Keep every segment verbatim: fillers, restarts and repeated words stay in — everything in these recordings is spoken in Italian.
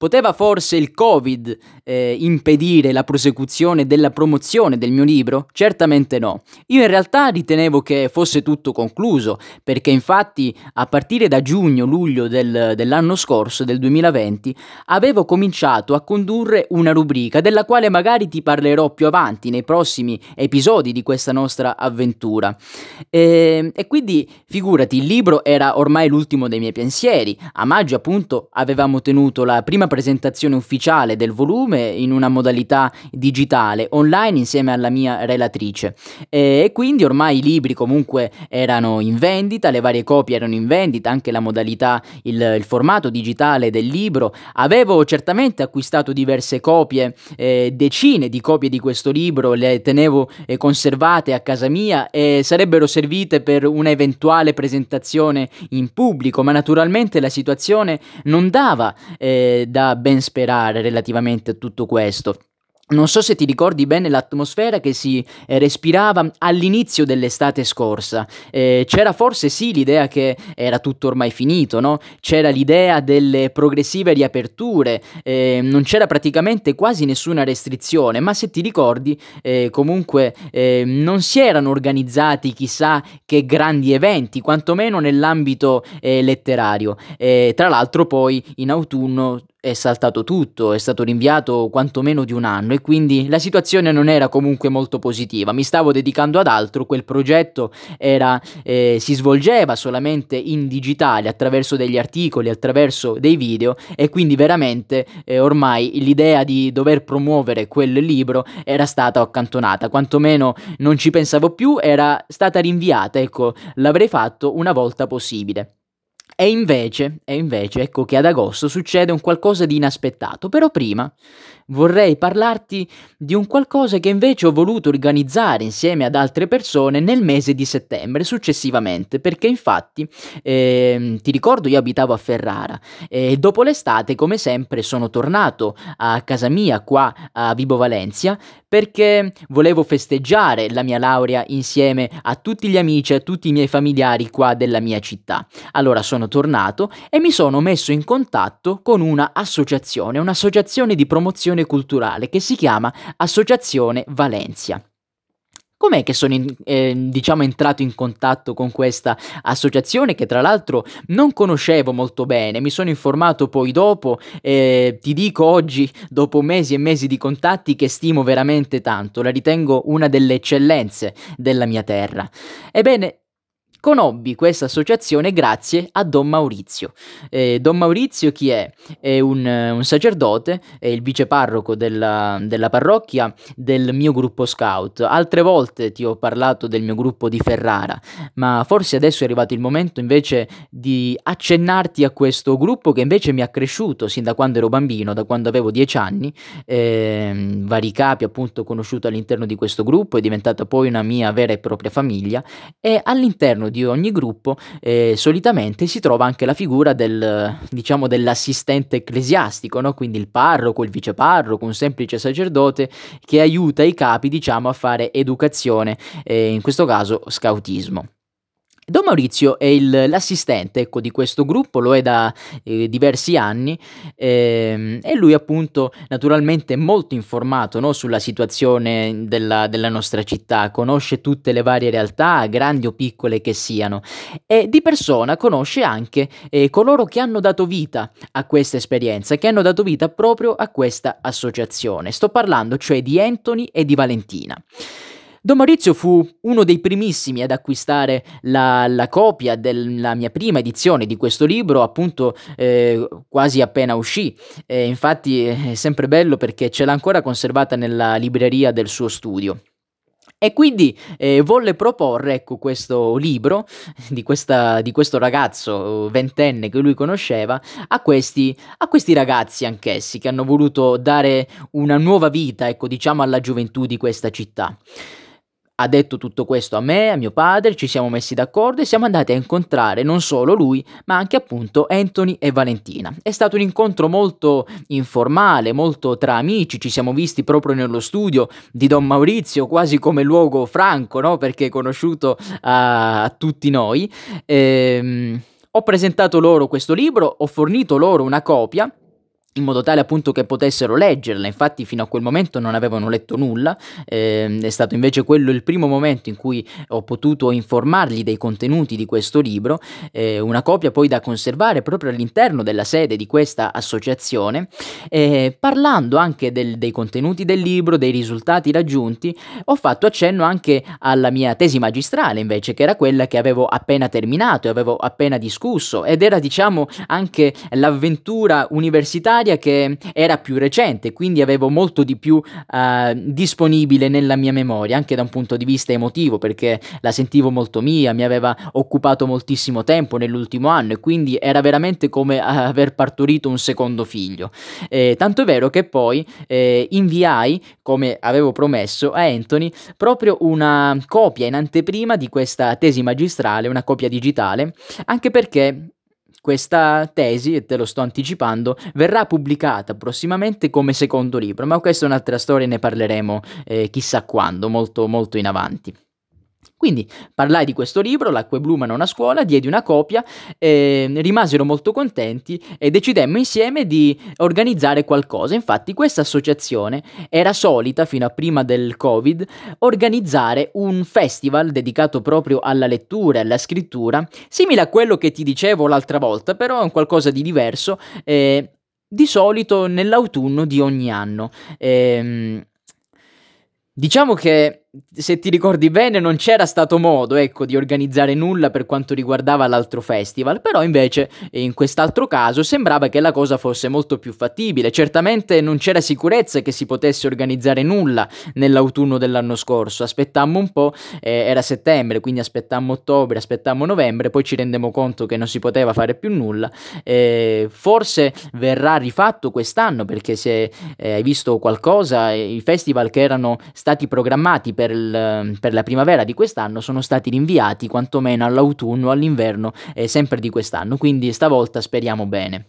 Poteva forse il Covid eh, impedire la prosecuzione della promozione del mio libro? Certamente no. Io in realtà ritenevo che fosse tutto concluso, perché infatti a partire da giugno-luglio del, dell'anno scorso, del duemilaventi, avevo cominciato a condurre una rubrica della quale magari ti parlerò più avanti, nei prossimi episodi di questa nostra avventura. E, e quindi, figurati, il libro era ormai l'ultimo dei miei pensieri. A maggio, appunto, avevamo tenuto la prima presentazione ufficiale del volume in una modalità digitale online insieme alla mia relatrice, e quindi ormai i libri comunque erano in vendita, le varie copie erano in vendita, anche la modalità, il, il formato digitale del libro. Avevo certamente acquistato diverse copie, eh, decine di copie di questo libro, le tenevo eh, conservate a casa mia e sarebbero servite per un'eventuale presentazione in pubblico, ma naturalmente la situazione non dava eh, da ben sperare relativamente a tutto questo. Non so se ti ricordi bene l'atmosfera che si respirava all'inizio dell'estate scorsa. Eh, c'era forse sì l'idea che era tutto ormai finito, no? C'era l'idea delle progressive riaperture, eh, non c'era praticamente quasi nessuna restrizione, ma se ti ricordi eh, comunque eh, non si erano organizzati chissà che grandi eventi, quantomeno nell'ambito eh, letterario. Eh, tra l'altro poi in autunno è saltato tutto, è stato rinviato quantomeno di un anno, e quindi la situazione non era comunque molto positiva. Mi stavo dedicando ad altro, quel progetto era eh, si svolgeva solamente in digitale, attraverso degli articoli, attraverso dei video, e quindi veramente eh, ormai l'idea di dover promuovere quel libro era stata accantonata, quantomeno non ci pensavo più, era stata rinviata, ecco, l'avrei fatto una volta possibile. E invece, e invece, ecco che ad agosto succede un qualcosa di inaspettato, però prima vorrei parlarti di un qualcosa che invece ho voluto organizzare insieme ad altre persone nel mese di settembre successivamente, perché infatti, eh, ti ricordo, io abitavo a Ferrara e dopo l'estate, come sempre, sono tornato a casa mia qua a Vibo Valentia, perché volevo festeggiare la mia laurea insieme a tutti gli amici, a tutti i miei familiari qua della mia città. Allora sono tornato e mi sono messo in contatto con una associazione, un'associazione di promozione culturale che si chiama Associazione Valencia. Com'è che sono, in, eh, diciamo, entrato in contatto con questa associazione che tra l'altro non conoscevo molto bene? Mi sono informato poi dopo, eh, ti dico oggi, dopo mesi e mesi di contatti, che stimo veramente tanto, la ritengo una delle eccellenze della mia terra. Ebbene, conobbi questa associazione grazie a Don Maurizio. Eh, Don Maurizio chi è? È un, un sacerdote, è il viceparroco della, della parrocchia del mio gruppo scout. Altre volte ti ho parlato del mio gruppo di Ferrara, ma forse adesso è arrivato il momento invece di accennarti a questo gruppo che invece mi ha cresciuto sin da quando ero bambino, da quando avevo dieci anni. Eh, vari capi appunto conosciuto all'interno di questo gruppo, è diventata poi una mia vera e propria famiglia, e all'interno di ogni gruppo eh, solitamente si trova anche la figura del, diciamo, dell'assistente ecclesiastico, no? Quindi il parroco, il viceparroco, un semplice sacerdote che aiuta i capi, diciamo, a fare educazione, eh, in questo caso scautismo. Don Maurizio è il, l'assistente, ecco, di questo gruppo, lo è da eh, diversi anni, ehm, e lui appunto naturalmente è molto informato, no, sulla situazione della, della nostra città, conosce tutte le varie realtà, grandi o piccole che siano, e di persona conosce anche eh, coloro che hanno dato vita a questa esperienza, che hanno dato vita proprio a questa associazione. Sto parlando cioè di Anthony e di Valentina. Don Maurizio fu uno dei primissimi ad acquistare la, la copia della mia prima edizione di questo libro, appunto eh, quasi appena uscì. Eh, infatti è sempre bello perché ce l'ha ancora conservata nella libreria del suo studio. E quindi eh, volle proporre, ecco, questo libro di, questa, di questo ragazzo ventenne che lui conosceva a questi, a questi ragazzi anch'essi che hanno voluto dare una nuova vita, ecco, diciamo, alla gioventù di questa città. Ha detto tutto questo a me, a mio padre, ci siamo messi d'accordo e siamo andati a incontrare non solo lui, ma anche appunto Anthony e Valentina. È stato un incontro molto informale, molto tra amici, ci siamo visti proprio nello studio di Don Maurizio, quasi come luogo franco, no? Perché è conosciuto a, a tutti noi. Ehm... Ho presentato loro questo libro, ho fornito loro una copia, in modo tale appunto che potessero leggerla. Infatti fino a quel momento non avevano letto nulla, eh, è stato invece quello il primo momento in cui ho potuto informarli dei contenuti di questo libro, eh, una copia poi da conservare proprio all'interno della sede di questa associazione, eh, parlando anche del, dei contenuti del libro, dei risultati raggiunti. Ho fatto accenno anche alla mia tesi magistrale invece, che era quella che avevo appena terminato e avevo appena discusso, ed era diciamo anche l'avventura universitaria che era più recente, quindi avevo molto di più eh, disponibile nella mia memoria, anche da un punto di vista emotivo, perché la sentivo molto mia, mi aveva occupato moltissimo tempo nell'ultimo anno e quindi era veramente come aver partorito un secondo figlio. Eh, tanto è vero che poi eh, inviai, come avevo promesso, a Anthony proprio una copia in anteprima di questa tesi magistrale, una copia digitale, anche perché questa tesi, e te lo sto anticipando, verrà pubblicata prossimamente come secondo libro, ma questa è un'altra storia, ne parleremo eh, chissà quando, molto molto in avanti. Quindi parlai di questo libro, L'acque blu ma non a scuola, diedi una copia, eh, rimasero molto contenti e decidemmo insieme di organizzare qualcosa. Infatti questa associazione era solita, fino a prima del Covid, organizzare un festival dedicato proprio alla lettura e alla scrittura, simile a quello che ti dicevo l'altra volta, però è un qualcosa di diverso, eh, di solito nell'autunno di ogni anno. Ehm... Diciamo che, se ti ricordi bene, non c'era stato modo, ecco, di organizzare nulla per quanto riguardava l'altro festival, però invece in quest'altro caso sembrava che la cosa fosse molto più fattibile. Certamente non c'era sicurezza che si potesse organizzare nulla nell'autunno dell'anno scorso, aspettammo un po', eh, era settembre, quindi aspettammo ottobre, aspettammo novembre, poi ci rendemmo conto che non si poteva fare più nulla. Eh, forse verrà rifatto quest'anno, perché se eh, hai visto qualcosa, i festival che erano stati programmati per, il, per la primavera di quest'anno sono stati rinviati quantomeno all'autunno, all'inverno, eh, sempre di quest'anno, quindi stavolta speriamo bene.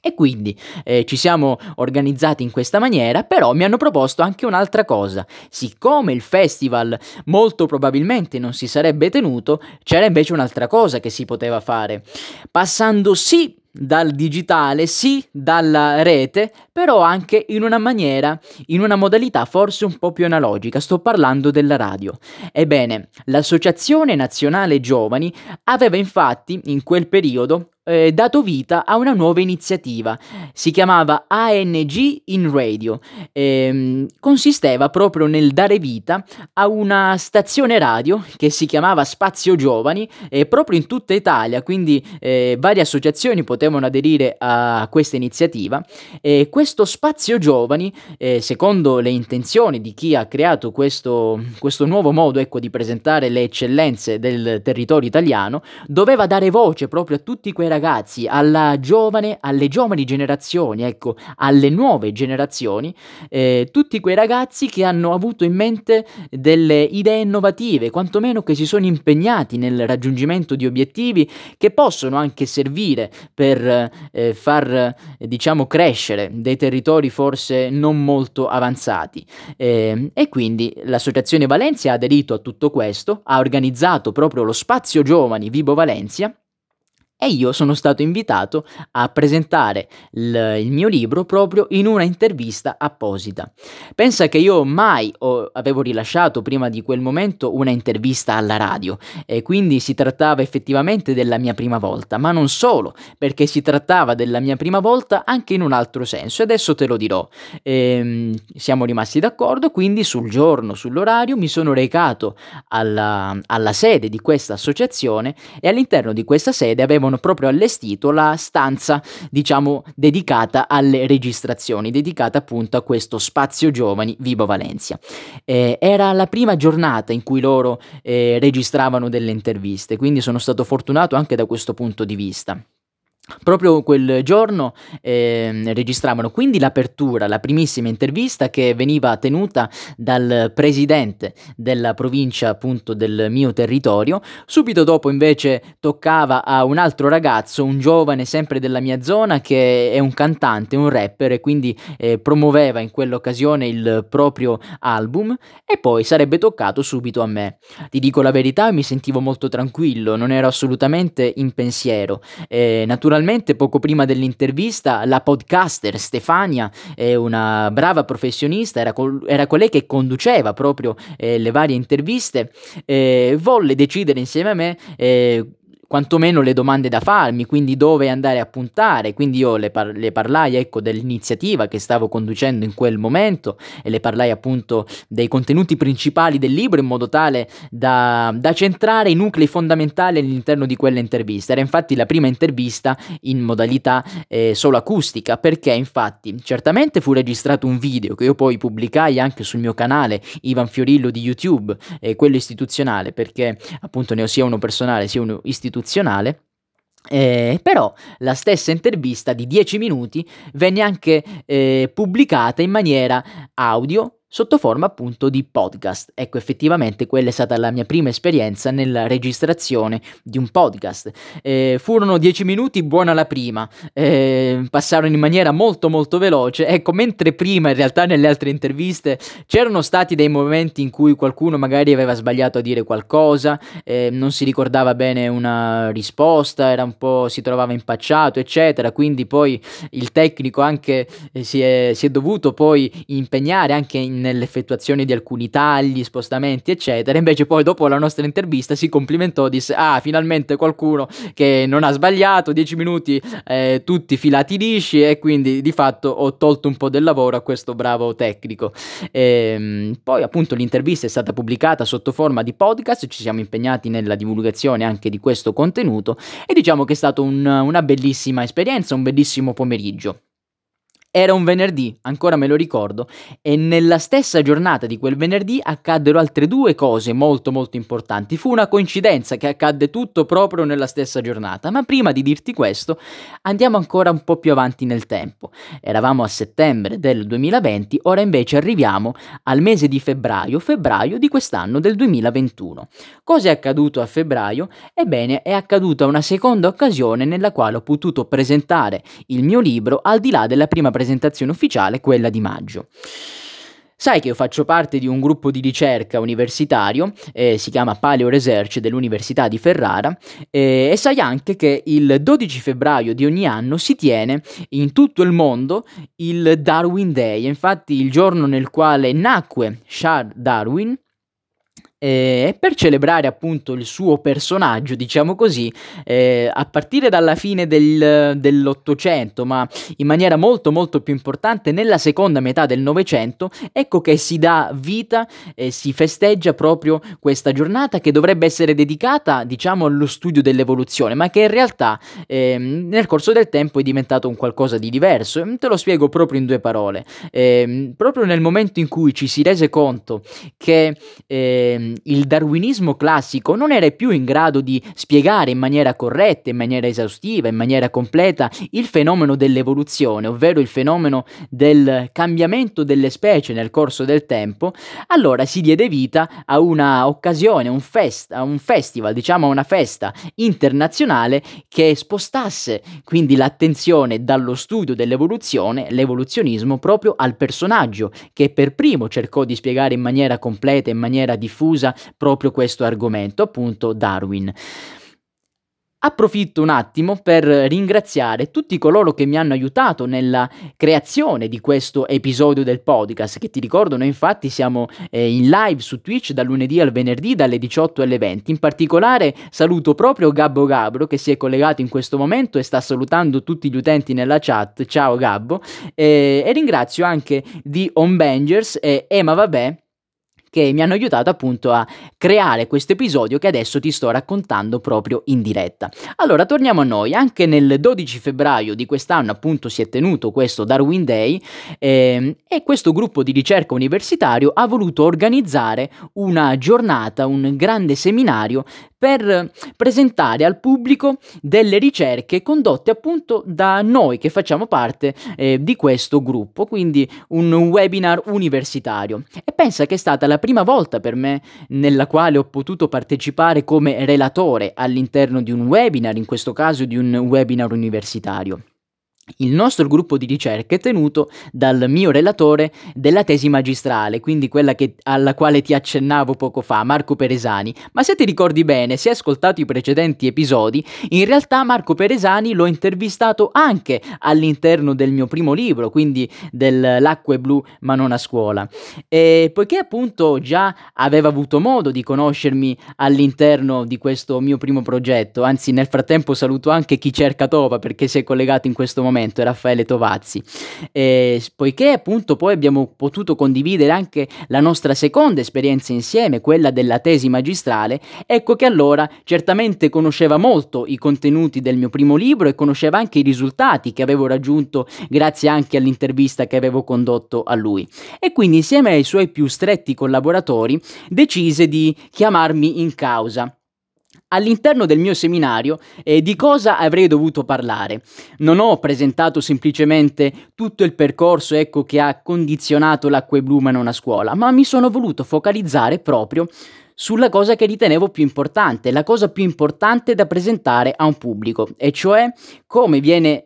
E quindi eh, ci siamo organizzati in questa maniera, però mi hanno proposto anche un'altra cosa. Siccome il festival molto probabilmente non si sarebbe tenuto, c'era invece un'altra cosa che si poteva fare, passando sì dal digitale, sì dalla rete, però anche in una maniera, in una modalità forse un po' più analogica. Sto parlando della radio. Ebbene, l'Associazione Nazionale Giovani aveva infatti in quel periodo eh, dato vita a una nuova iniziativa, si chiamava A N G in Radio, e consisteva proprio nel dare vita a una stazione radio che si chiamava Spazio Giovani, e proprio in tutta Italia, quindi eh, varie associazioni potevano aderire a questa iniziativa, e questo Spazio Giovani, eh, secondo le intenzioni di chi ha creato questo, questo nuovo modo, ecco, di presentare le eccellenze del territorio italiano, doveva dare voce proprio a tutti quei ragazzi, alla giovane, alle giovani generazioni, ecco, alle nuove generazioni, eh, tutti quei ragazzi che hanno avuto in mente delle idee innovative, quantomeno che si sono impegnati nel raggiungimento di obiettivi che possono anche servire per eh, far eh, diciamo crescere dei territori forse non molto avanzati, eh, e quindi l'Associazione Valencia ha aderito a tutto questo, ha organizzato proprio lo Spazio Giovani Vibo Valencia, e io sono stato invitato a presentare l- il mio libro proprio in una intervista apposita. Pensa che io mai ho, avevo rilasciato prima di quel momento una intervista alla radio, e quindi si trattava effettivamente della mia prima volta, ma non solo, perché si trattava della mia prima volta anche in un altro senso, e adesso te lo dirò. Ehm, siamo rimasti d'accordo, quindi sul giorno, sull'orario, mi sono recato alla, alla sede di questa associazione, e all'interno di questa sede avevo proprio allestito la stanza, diciamo, dedicata alle registrazioni, dedicata appunto a questo Spazio Giovani Vibo Valencia. Eh, era la prima giornata in cui loro eh, registravano delle interviste, quindi sono stato fortunato anche da questo punto di vista. Proprio quel giorno eh, registravano quindi l'apertura, la primissima intervista che veniva tenuta dal presidente della provincia, appunto, del mio territorio. Subito dopo invece toccava a un altro ragazzo, un giovane sempre della mia zona, che è un cantante, un rapper, e quindi eh, promuoveva in quell'occasione il proprio album, e poi sarebbe toccato subito a me. Ti dico la verità, mi sentivo molto tranquillo, non ero assolutamente in pensiero. Eh, naturalmente Naturalmente poco prima dell'intervista la podcaster Stefania, è una brava professionista, era, col- era colei che conduceva proprio eh, le varie interviste, eh, volle decidere insieme a me eh, quantomeno le domande da farmi, quindi dove andare a puntare. Quindi io le, par- le parlai ecco dell'iniziativa che stavo conducendo in quel momento, e le parlai appunto dei contenuti principali del libro, in modo tale da, da centrare i nuclei fondamentali all'interno di quella intervista. Era infatti la prima intervista in modalità eh, solo acustica, perché infatti certamente fu registrato un video che io poi pubblicai anche sul mio canale Ivan Fiorillo di YouTube, eh, quello istituzionale, perché appunto ne ho sia uno personale sia uno istituzionale. Eh, però la stessa intervista di dieci minuti venne anche eh, pubblicata in maniera audio sotto forma appunto di podcast. Ecco, effettivamente quella è stata la mia prima esperienza nella registrazione di un podcast. Eh, furono dieci minuti, buona la prima, eh, passarono in maniera molto molto veloce. Ecco, mentre prima in realtà nelle altre interviste c'erano stati dei momenti in cui qualcuno magari aveva sbagliato a dire qualcosa, eh, non si ricordava bene una risposta, era un po', si trovava impacciato eccetera, quindi poi il tecnico anche eh, si, è, si è dovuto poi impegnare anche in nell'effettuazione di alcuni tagli, spostamenti eccetera. Invece poi dopo la nostra intervista si complimentò, disse: ah, finalmente qualcuno che non ha sbagliato, dieci minuti eh, tutti filati lisci, e quindi di fatto ho tolto un po' del lavoro a questo bravo tecnico. E poi appunto l'intervista è stata pubblicata sotto forma di podcast, ci siamo impegnati nella divulgazione anche di questo contenuto, e diciamo che è stata un, una bellissima esperienza, un bellissimo pomeriggio. Era un venerdì, ancora me lo ricordo, e nella stessa giornata di quel venerdì accaddero altre due cose molto molto importanti. Fu una coincidenza che accadde tutto proprio nella stessa giornata, ma prima di dirti questo andiamo ancora un po' più avanti nel tempo. Eravamo a settembre del duemilaventi, ora invece arriviamo al mese di febbraio, febbraio di quest'anno del duemilaventuno. Cosa è accaduto a febbraio? Ebbene, è accaduta una seconda occasione nella quale ho potuto presentare il mio libro al di là della prima presentazione. presentazione ufficiale, quella di maggio. Sai che io faccio parte di un gruppo di ricerca universitario, eh, si chiama Paleo Research dell'Università di Ferrara, eh, e sai anche che il dodici febbraio di ogni anno si tiene in tutto il mondo il Darwin Day, infatti il giorno nel quale nacque Charles Darwin. E per celebrare appunto il suo personaggio, diciamo così, eh, a partire dalla fine del, dell'Ottocento, ma in maniera molto molto più importante nella seconda metà del Novecento, ecco che si dà vita e si festeggia proprio questa giornata, che dovrebbe essere dedicata, diciamo, allo studio dell'evoluzione, ma che in realtà eh, nel corso del tempo è diventato un qualcosa di diverso. Te lo spiego proprio in due parole. Eh, proprio nel momento in cui ci si rese conto che eh, il darwinismo classico non era più in grado di spiegare in maniera corretta, in maniera esaustiva, in maniera completa il fenomeno dell'evoluzione, ovvero il fenomeno del cambiamento delle specie nel corso del tempo, allora si diede vita a una occasione, un fest, a un festival, diciamo a una festa internazionale che spostasse quindi l'attenzione dallo studio dell'evoluzione, l'evoluzionismo, proprio al personaggio che per primo cercò di spiegare in maniera completa, in maniera diffusa, proprio questo argomento, appunto Darwin. Approfitto un attimo per ringraziare tutti coloro che mi hanno aiutato nella creazione di questo episodio del podcast, che ti ricordo noi infatti siamo eh, in live su Twitch dal lunedì al venerdì dalle diciotto alle venti. In particolare saluto proprio Gabbo Gabro, che si è collegato in questo momento e sta salutando tutti gli utenti nella chat. Ciao Gabbo. Eh, e ringrazio anche di Onbangers e Emma Vabbè, che mi hanno aiutato appunto a creare questo episodio che adesso ti sto raccontando proprio in diretta. Allora, torniamo a noi. Anche nel dodici febbraio di quest'anno appunto si è tenuto questo Darwin Day, eh, e questo gruppo di ricerca universitario ha voluto organizzare una giornata, un grande seminario per presentare al pubblico delle ricerche condotte appunto da noi che facciamo parte eh, di questo gruppo, quindi un webinar universitario. E pensa che è stata la prima volta per me nella quale ho potuto partecipare come relatore all'interno di un webinar, in questo caso di un webinar universitario. Il nostro gruppo di ricerca è tenuto dal mio relatore della tesi magistrale, quindi quella che, alla quale ti accennavo poco fa, Marco Peresani. Ma se ti ricordi bene, se hai ascoltato i precedenti episodi, in realtà Marco Peresani l'ho intervistato anche all'interno del mio primo libro, quindi dell'Acque blu ma non a scuola. E poiché appunto già aveva avuto modo di conoscermi all'interno di questo mio primo progetto, anzi nel frattempo saluto anche chi cerca Tova perché si è collegato in questo momento, Raffaele Tovazzi, eh, poiché appunto poi abbiamo potuto condividere anche la nostra seconda esperienza insieme, quella della tesi magistrale, ecco che allora certamente conosceva molto i contenuti del mio primo libro e conosceva anche i risultati che avevo raggiunto grazie anche all'intervista che avevo condotto a lui, e quindi insieme ai suoi più stretti collaboratori decise di chiamarmi in causa all'interno del mio seminario. Eh, di cosa avrei dovuto parlare? Non ho presentato semplicemente tutto il percorso, ecco, che ha condizionato l'Acque blu ma non a scuola, ma mi sono voluto focalizzare proprio sulla cosa che ritenevo più importante, la cosa più importante da presentare a un pubblico, e cioè come viene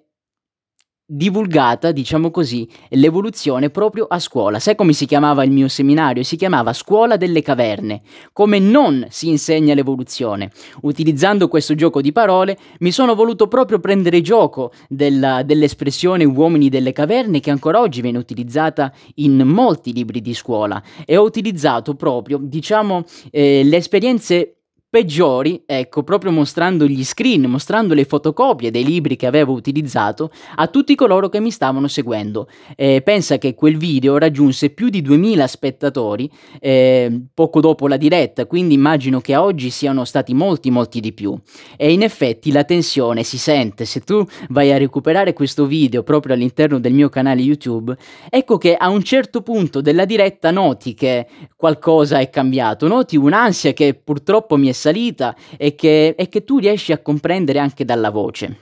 divulgata, diciamo così, l'evoluzione proprio a scuola. Sai come si chiamava il mio seminario? Si chiamava Scuola delle caverne, come non si insegna l'evoluzione. Utilizzando questo gioco di parole mi sono voluto proprio prendere gioco della, dell'espressione uomini delle caverne, che ancora oggi viene utilizzata in molti libri di scuola, e ho utilizzato proprio, diciamo, eh, le esperienze peggiori, ecco, proprio mostrando gli screen, mostrando le fotocopie dei libri che avevo utilizzato a tutti coloro che mi stavano seguendo. Eh, pensa che quel video raggiunse più di duemila spettatori eh, poco dopo la diretta, quindi immagino che oggi siano stati molti molti di più, e in effetti la tensione si sente. Se tu vai a recuperare questo video proprio all'interno del mio canale YouTube, ecco che a un certo punto della diretta noti che qualcosa è cambiato, noti un'ansia che purtroppo mi è salita e che, e che tu riesci a comprendere anche dalla voce.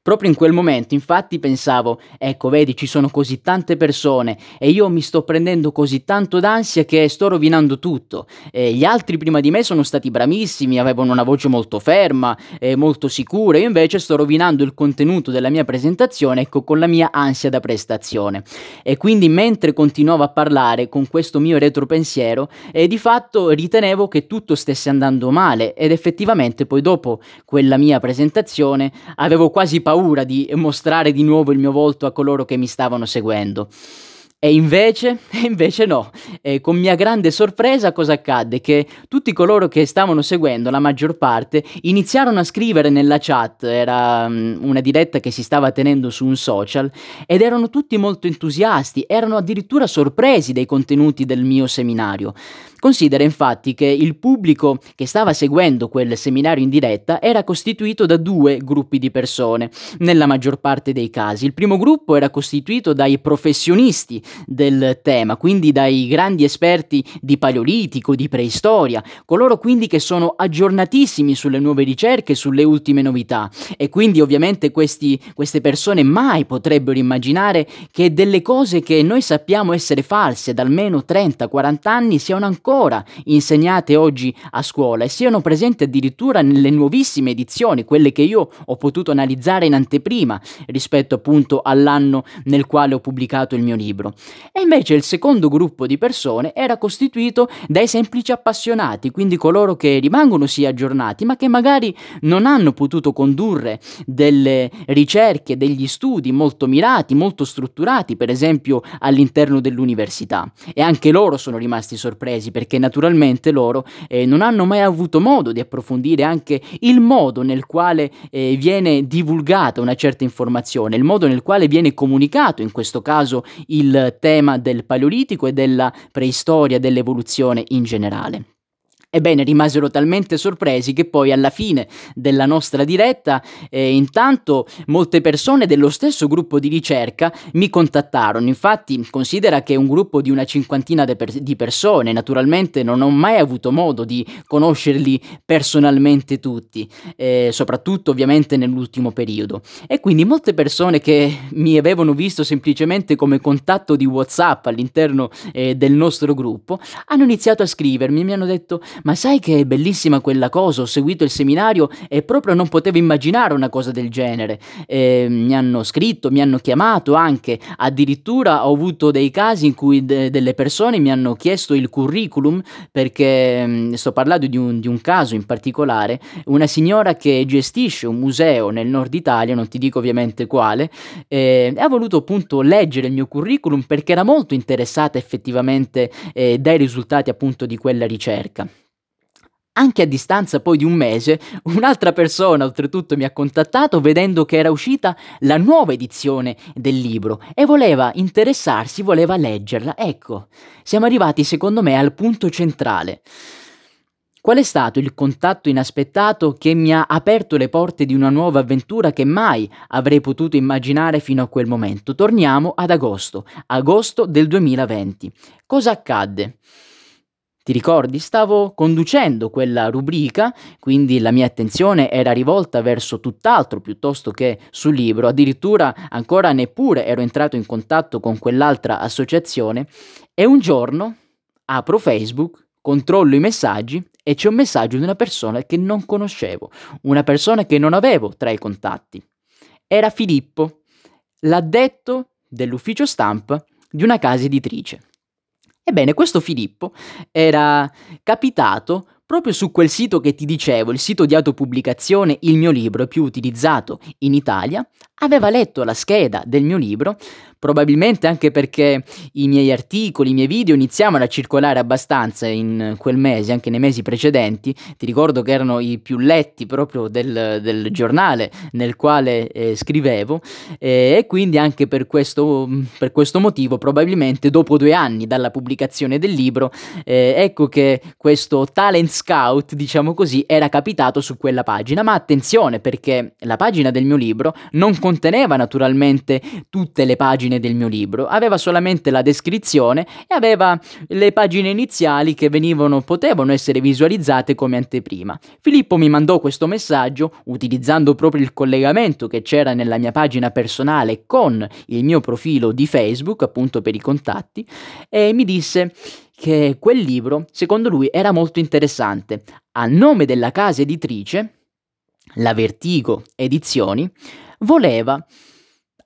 Proprio in quel momento, infatti, pensavo, ecco, vedi, ci sono così tante persone e io mi sto prendendo così tanto d'ansia che sto rovinando tutto. Eh, gli altri prima di me sono stati bravissimi, avevano una voce molto ferma, eh, molto sicura, io invece sto rovinando il contenuto della mia presentazione, ecco, con la mia ansia da prestazione. E quindi mentre continuavo a parlare con questo mio retropensiero, eh, di fatto ritenevo che tutto stesse andando male, ed effettivamente poi dopo quella mia presentazione avevo quasi paura di mostrare di nuovo il mio volto a coloro che mi stavano seguendo. E invece, e invece no, e con mia grande sorpresa cosa accadde? Che tutti coloro che stavano seguendo, la maggior parte, iniziarono a scrivere nella chat, era um, una diretta che si stava tenendo su un social, ed erano tutti molto entusiasti, erano addirittura sorpresi dei contenuti del mio seminario. Considera infatti che il pubblico che stava seguendo quel seminario in diretta era costituito da due gruppi di persone, nella maggior parte dei casi. Il primo gruppo era costituito dai professionisti del tema, quindi dai grandi esperti di paleolitico, di preistoria, coloro quindi che sono aggiornatissimi sulle nuove ricerche, sulle ultime novità, e quindi ovviamente questi, queste persone mai potrebbero immaginare che delle cose che noi sappiamo essere false da almeno trenta quaranta anni siano ancora ancora insegnate oggi a scuola e siano presenti addirittura nelle nuovissime edizioni, quelle che io ho potuto analizzare in anteprima rispetto appunto all'anno nel quale ho pubblicato il mio libro. E invece il secondo gruppo di persone era costituito dai semplici appassionati, quindi coloro che rimangono sì aggiornati, ma che magari non hanno potuto condurre delle ricerche, degli studi molto mirati, molto strutturati, per esempio all'interno dell'università, e anche loro sono rimasti sorpresi, perché naturalmente loro eh, non hanno mai avuto modo di approfondire anche il modo nel quale eh, viene divulgata una certa informazione, il modo nel quale viene comunicato, in questo caso, il tema del paleolitico e della preistoria, dell'evoluzione in generale. Ebbene, rimasero talmente sorpresi che poi alla fine della nostra diretta, eh, intanto molte persone dello stesso gruppo di ricerca mi contattarono. Infatti, considera che è un gruppo di una cinquantina de per- di persone, naturalmente non ho mai avuto modo di conoscerli personalmente tutti, eh, soprattutto ovviamente nell'ultimo periodo. E quindi molte persone che mi avevano visto semplicemente come contatto di WhatsApp all'interno eh, del nostro gruppo hanno iniziato a scrivermi e mi hanno detto: ma sai che è bellissima quella cosa, ho seguito il seminario e proprio non potevo immaginare una cosa del genere. Eh, mi hanno scritto, mi hanno chiamato anche, addirittura ho avuto dei casi in cui de- delle persone mi hanno chiesto il curriculum, perché mh, sto parlando di un, di un caso in particolare, una signora che gestisce un museo nel nord Italia, non ti dico ovviamente quale, eh, ha voluto appunto leggere il mio curriculum perché era molto interessata effettivamente eh, dai risultati appunto di quella ricerca. Anche a distanza poi di un mese, un'altra persona oltretutto mi ha contattato vedendo che era uscita la nuova edizione del libro e voleva interessarsi, voleva leggerla. Ecco, siamo arrivati secondo me al punto centrale. Qual è stato il contatto inaspettato che mi ha aperto le porte di una nuova avventura che mai avrei potuto immaginare fino a quel momento? Torniamo ad agosto, agosto del duemilaventi. Cosa accadde? Ti ricordi? Stavo conducendo quella rubrica, quindi la mia attenzione era rivolta verso tutt'altro piuttosto che sul libro, addirittura ancora neppure ero entrato in contatto con quell'altra associazione, e un giorno apro Facebook, controllo i messaggi e c'è un messaggio di una persona che non conoscevo, una persona che non avevo tra i contatti. Era Filippo, l'addetto dell'ufficio stampa di una casa editrice. Ebbene, questo Filippo era capitato proprio su quel sito che ti dicevo, il sito di autopubblicazione Il mio libro più utilizzato in Italia, aveva letto la scheda del mio libro, probabilmente anche perché i miei articoli, i miei video iniziavano a circolare abbastanza in quel mese, anche nei mesi precedenti, ti ricordo che erano i più letti proprio del, del giornale nel quale eh, scrivevo, eh, e quindi anche per questo, per questo motivo probabilmente dopo due anni dalla pubblicazione del libro, eh, ecco che questo talent scout, diciamo così, era capitato su quella pagina. Ma attenzione, perché la pagina del mio libro non conteneva naturalmente tutte le pagine del mio libro, aveva solamente la descrizione e aveva le pagine iniziali che venivano potevano essere visualizzate come anteprima. Filippo mi mandò questo messaggio utilizzando proprio il collegamento che c'era nella mia pagina personale con il mio profilo di Facebook, appunto per i contatti, e mi disse che quel libro secondo lui era molto interessante. A nome della casa editrice, la Vertigo edizioni, voleva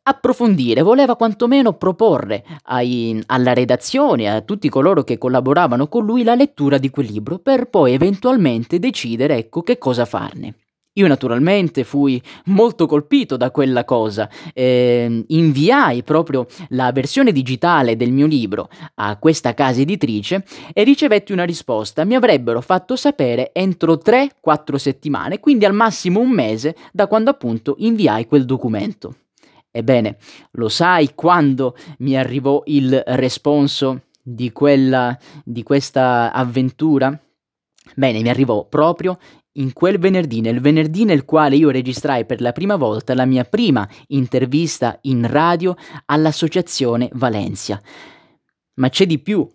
approfondire, voleva quantomeno proporre ai, alla redazione, a tutti coloro che collaboravano con lui, la lettura di quel libro per poi eventualmente decidere, ecco, che cosa farne. Io naturalmente fui molto colpito da quella cosa, eh, inviai proprio la versione digitale del mio libro a questa casa editrice e ricevetti una risposta, mi avrebbero fatto sapere entro tre quattro settimane, quindi al massimo un mese da quando appunto inviai quel documento. Ebbene, lo sai quando mi arrivò il responso di quella, di questa avventura? Bene, mi arrivò proprio in quel venerdì, nel venerdì nel quale io registrai per la prima volta la mia prima intervista in radio all'Associazione Valencia. Ma c'è di più,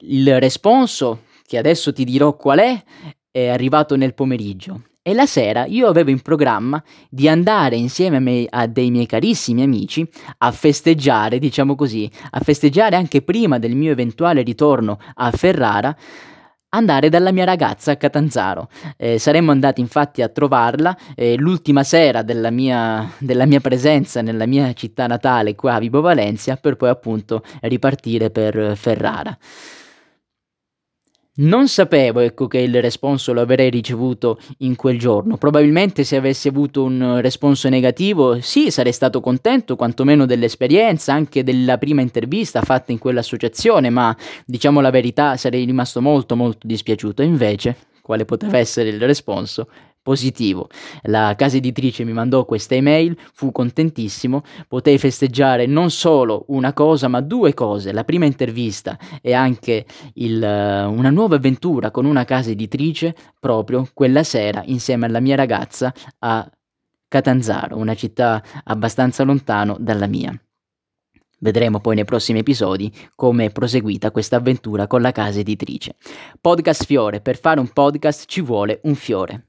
il responso, che adesso ti dirò qual è, è arrivato nel pomeriggio. E la sera io avevo in programma di andare insieme a, me, a dei miei carissimi amici a festeggiare, diciamo così, a festeggiare anche prima del mio eventuale ritorno a Ferrara, andare dalla mia ragazza a Catanzaro. Eh, saremmo andati infatti a trovarla eh, l'ultima sera della mia, della mia presenza nella mia città natale qua a Vibo Valencia, per poi appunto ripartire per Ferrara. Non sapevo, ecco, che il responso lo avrei ricevuto in quel giorno. Probabilmente se avessi avuto un responso negativo, sì, sarei stato contento quantomeno dell'esperienza, anche della prima intervista fatta in quell'associazione, ma diciamo la verità, sarei rimasto molto molto dispiaciuto. Invece, quale poteva essere il responso? positivo. La casa editrice mi mandò questa email, fu contentissimo, potei festeggiare non solo una cosa ma due cose, la prima intervista e anche il, una nuova avventura con una casa editrice proprio quella sera insieme alla mia ragazza a Catanzaro, una città abbastanza lontano dalla mia. Vedremo poi nei prossimi episodi come è proseguita questa avventura con la casa editrice. Podcast Fiore, per fare un podcast ci vuole un fiore.